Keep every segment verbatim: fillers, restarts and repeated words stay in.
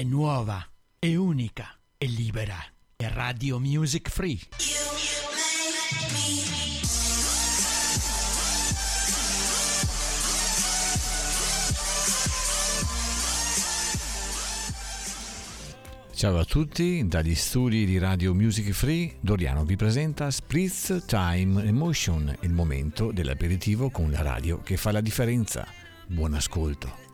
è nuova, è unica, è libera. È Radio Music Free. Ciao a tutti, dagli studi di Radio Music Free, Doriano vi presenta Spritz Time Emotion, il momento dell'aperitivo con la radio che fa la differenza. Buon ascolto.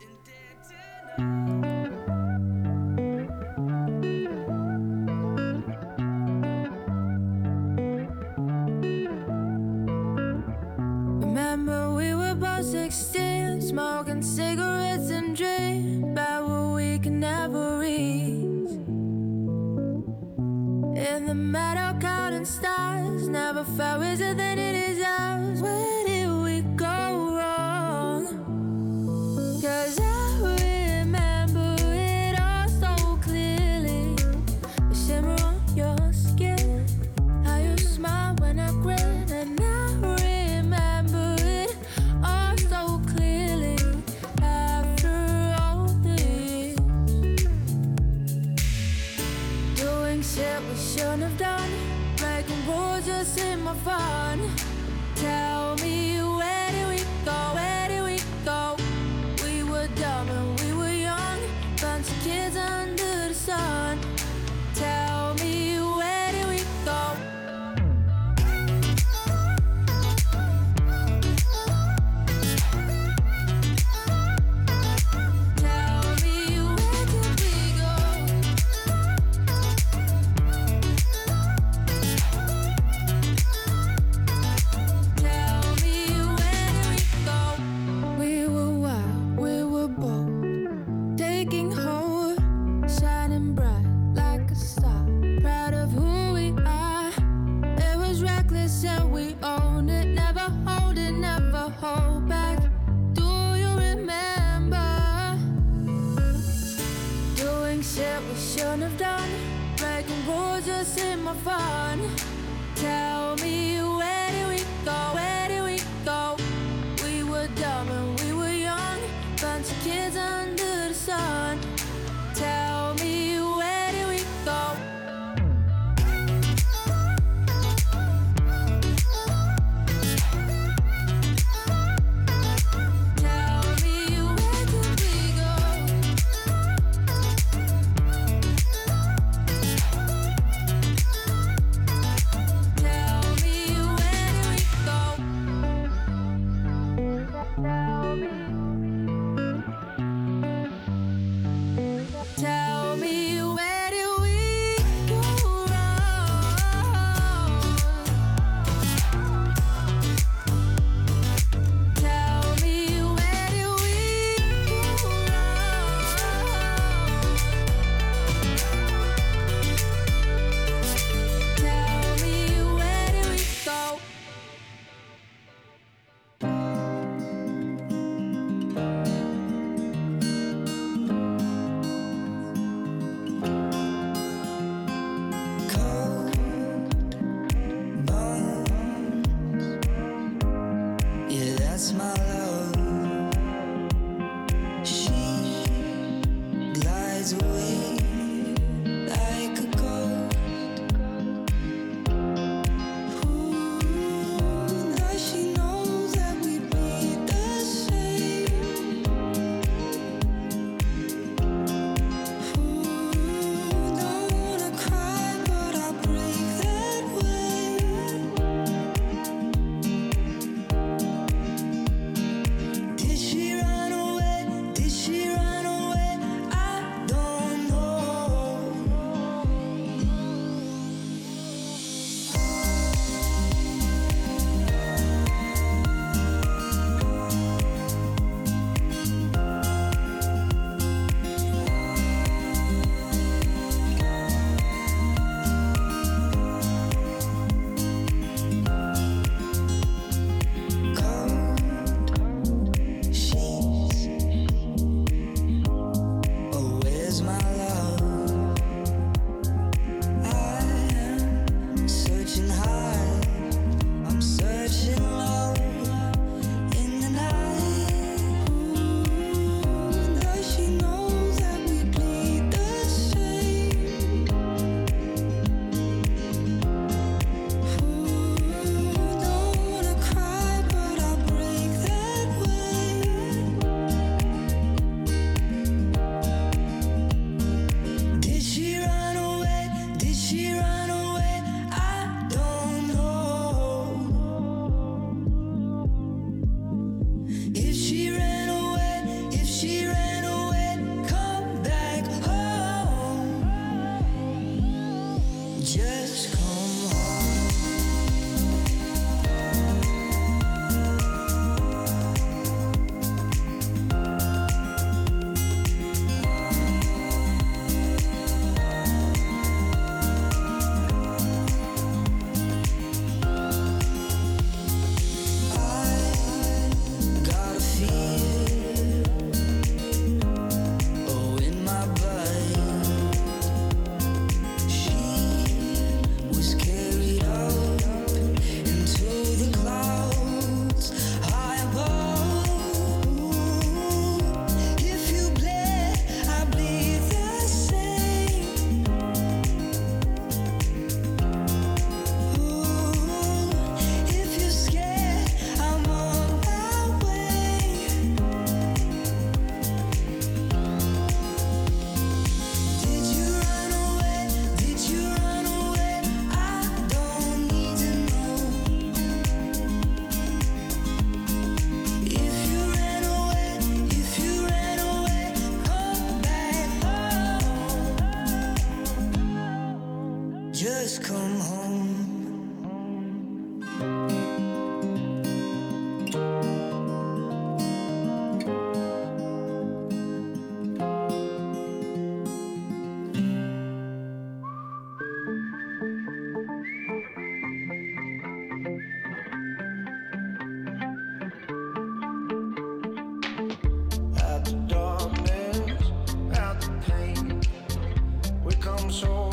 just come home. At the darkness, at the pain, we come so.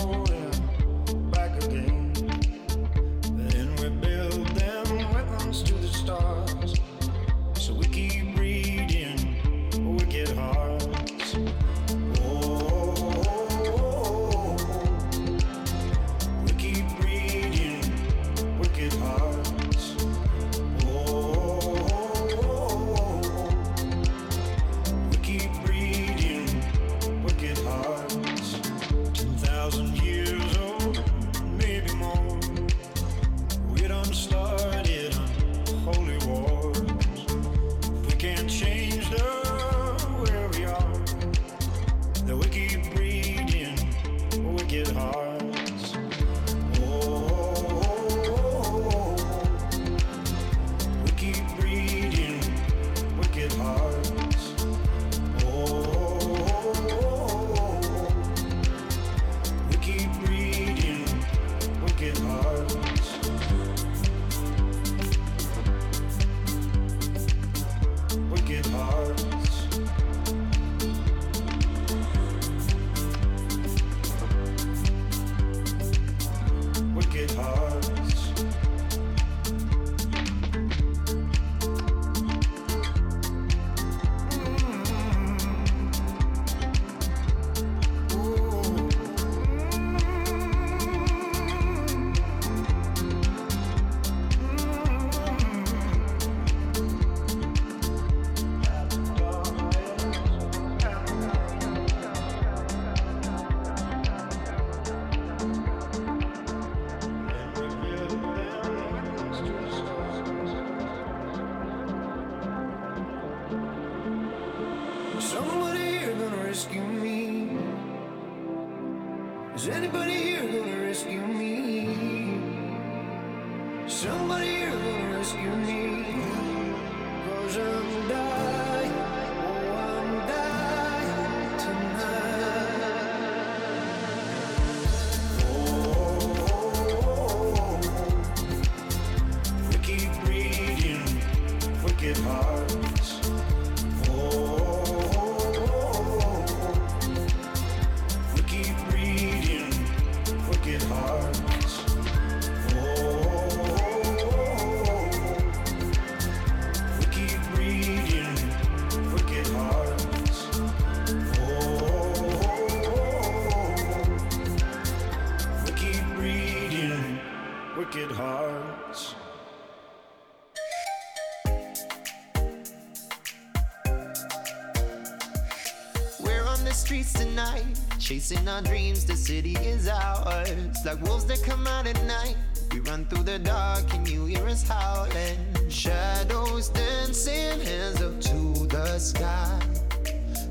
Chasing our dreams, the city is ours. Like wolves that come out at night, we run through the dark and you hear us howling. Shadows dancing, hands up to the sky.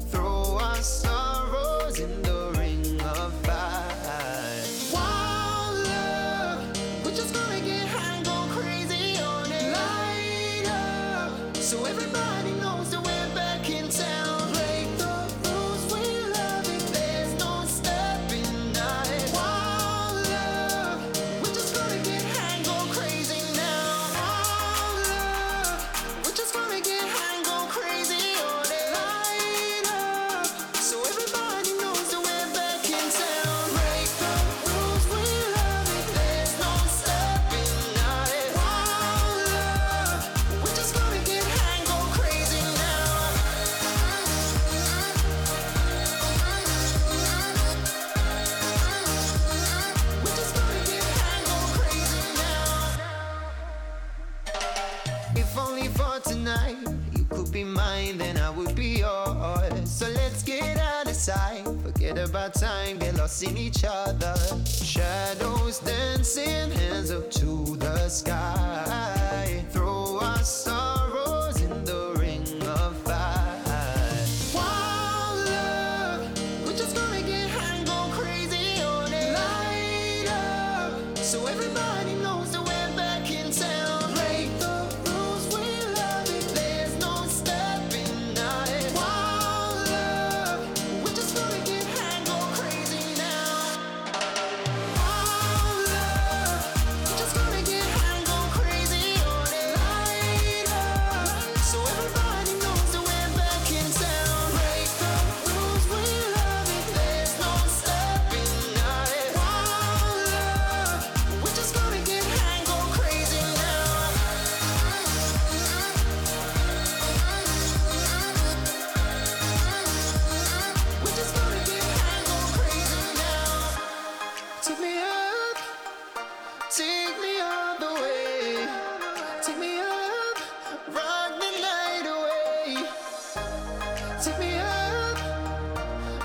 Throw our sorrows in the ring of fire. Wild love, we're just gonna get high and go crazy on it. Light up, so everybody knows that we're back in town. About time, get lost in each other. Shadows dancing, hands up to the sky. Throw our sorrows in the ring of fire. Wild love, we're just gonna get high and go crazy on it. Light up, so everybody knows that we're back in town. Break the rules, we love it, there's no stopping now. It's wild love, we're just gonna get high and go crazy now. Wild love, we're just gonna get high and go crazy on it. Light up, so everybody knows that we're back in town. Break the rules, we love it, there's no stopping now. It's wild love, we're just gonna get high and go crazy now. We're just gonna get high and go crazy now. Take me up, take me all the way. Take me up, rock the night away. Take me up,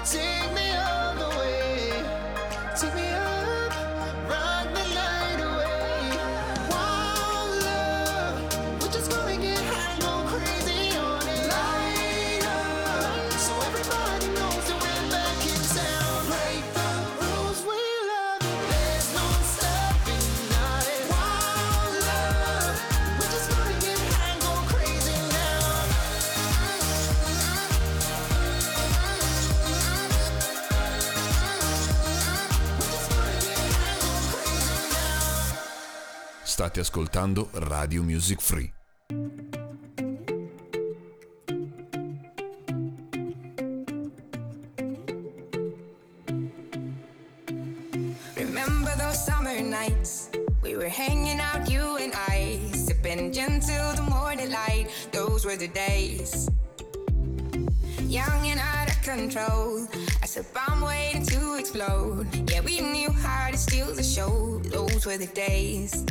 take me all the way. Take me up, rock the night away. Wild love, we're just gonna get high and go crazy on it. Light up, so everybody knows that we're back in town. Break the rules, we love it, there's no stopping now. It's wild love, we're just gonna get high and go crazy now. State ascoltando Radio Music Free. Remember those summer nights? We were hanging out, you and I, sipping gin till the morning light. Those were the days. Young and out of control, I said I'm waiting to explode. Yeah, we knew how to steal the show. Those were the days.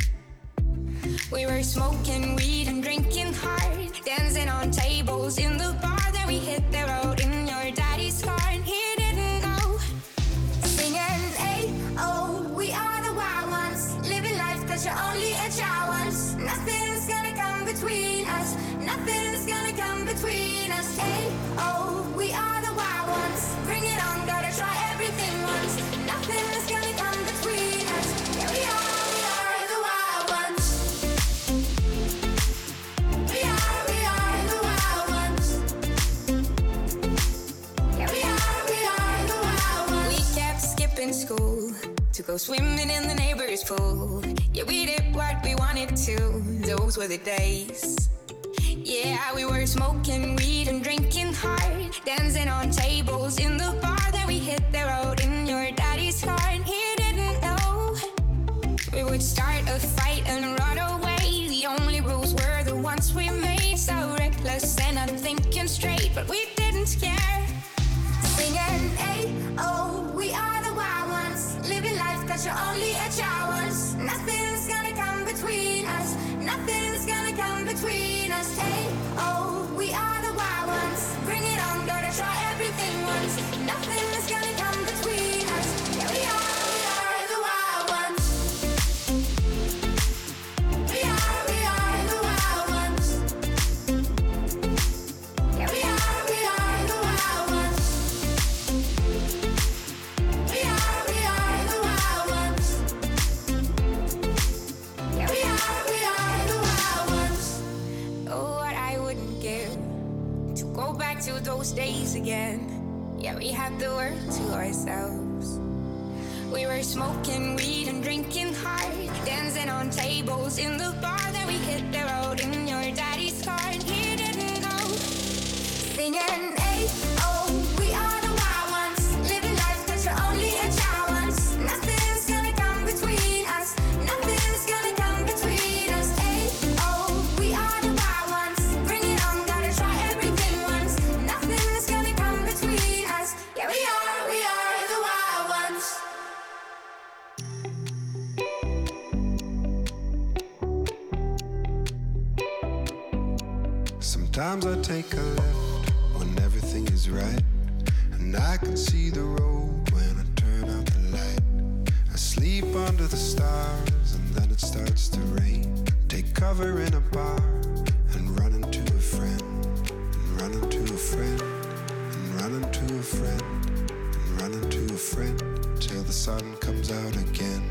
We were smoking weed and drinking hard, dancing on tables in the bar. Then we hit the road in your daddy's car, and he didn't know. Singing, hey, oh, we are the wild ones, living life that you're only a child once. Nothing's gonna come between us, nothing's gonna come between us. Hey, oh, we are the wild ones, bring it on, gotta try everything once. Nothing's gonna come between us. Yeah, we are, we are the wild ones. We are, we are the wild ones. Yeah, we are, we are the wild ones. We kept skipping school to go swimming in the neighbor's pool. Yeah, we did what we wanted to. Those were the days. Yeah, we were smoking weed and drinking hard, dancing on tables in the bar. Then we hit the road in your daddy's car, and he didn't know. We would start a fight and run away. The only rules were the ones we made. So reckless and unthinking straight, but we didn't care. Singing, hey, oh, we are the wild ones, living life that you're only a child once. Nothing's gonna come between us, nothing's gonna come between us. Hey, oh, we are the wild ones, bring it on, gotta try everything once. Nothing's gonna come between us. Yeah, we are, we are the wild ones. We are, we are the wild ones. Yeah, we are, we are the wild ones. We are, we are the wild ones. Yeah, we are, we are the wild ones. Oh, what I wouldn't give to go back to those days again. Yeah, we had the world to ourselves. We were smoking weed and drinking hard, dancing on tables in the bar. Then we hit the road in your daddy's car, and he didn't know. Singing, hey, oh, we are the wild ones, living life that you're only a child once. Nothing's gonna come between us, nothing's gonna come between us. Hey, oh, we are the wild ones, bring it on, gotta try everything once. Nothing's gonna come between us. Yeah, we are, we are the wild ones. Sometimes I take a left when everything is right, and I can see the road when I turn out the light. I sleep under the stars, and then it starts to rain. Take cover in a bar and run into a friend, and run into a friend, and run into a friend, and run into a friend till the sun comes out again.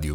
Radio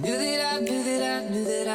Knew that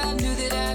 I, knew that I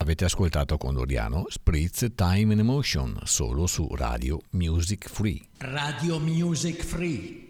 Avete ascoltato con Doriano Spritz Time Emotion, solo su Radio Music Free. Radio Music Free.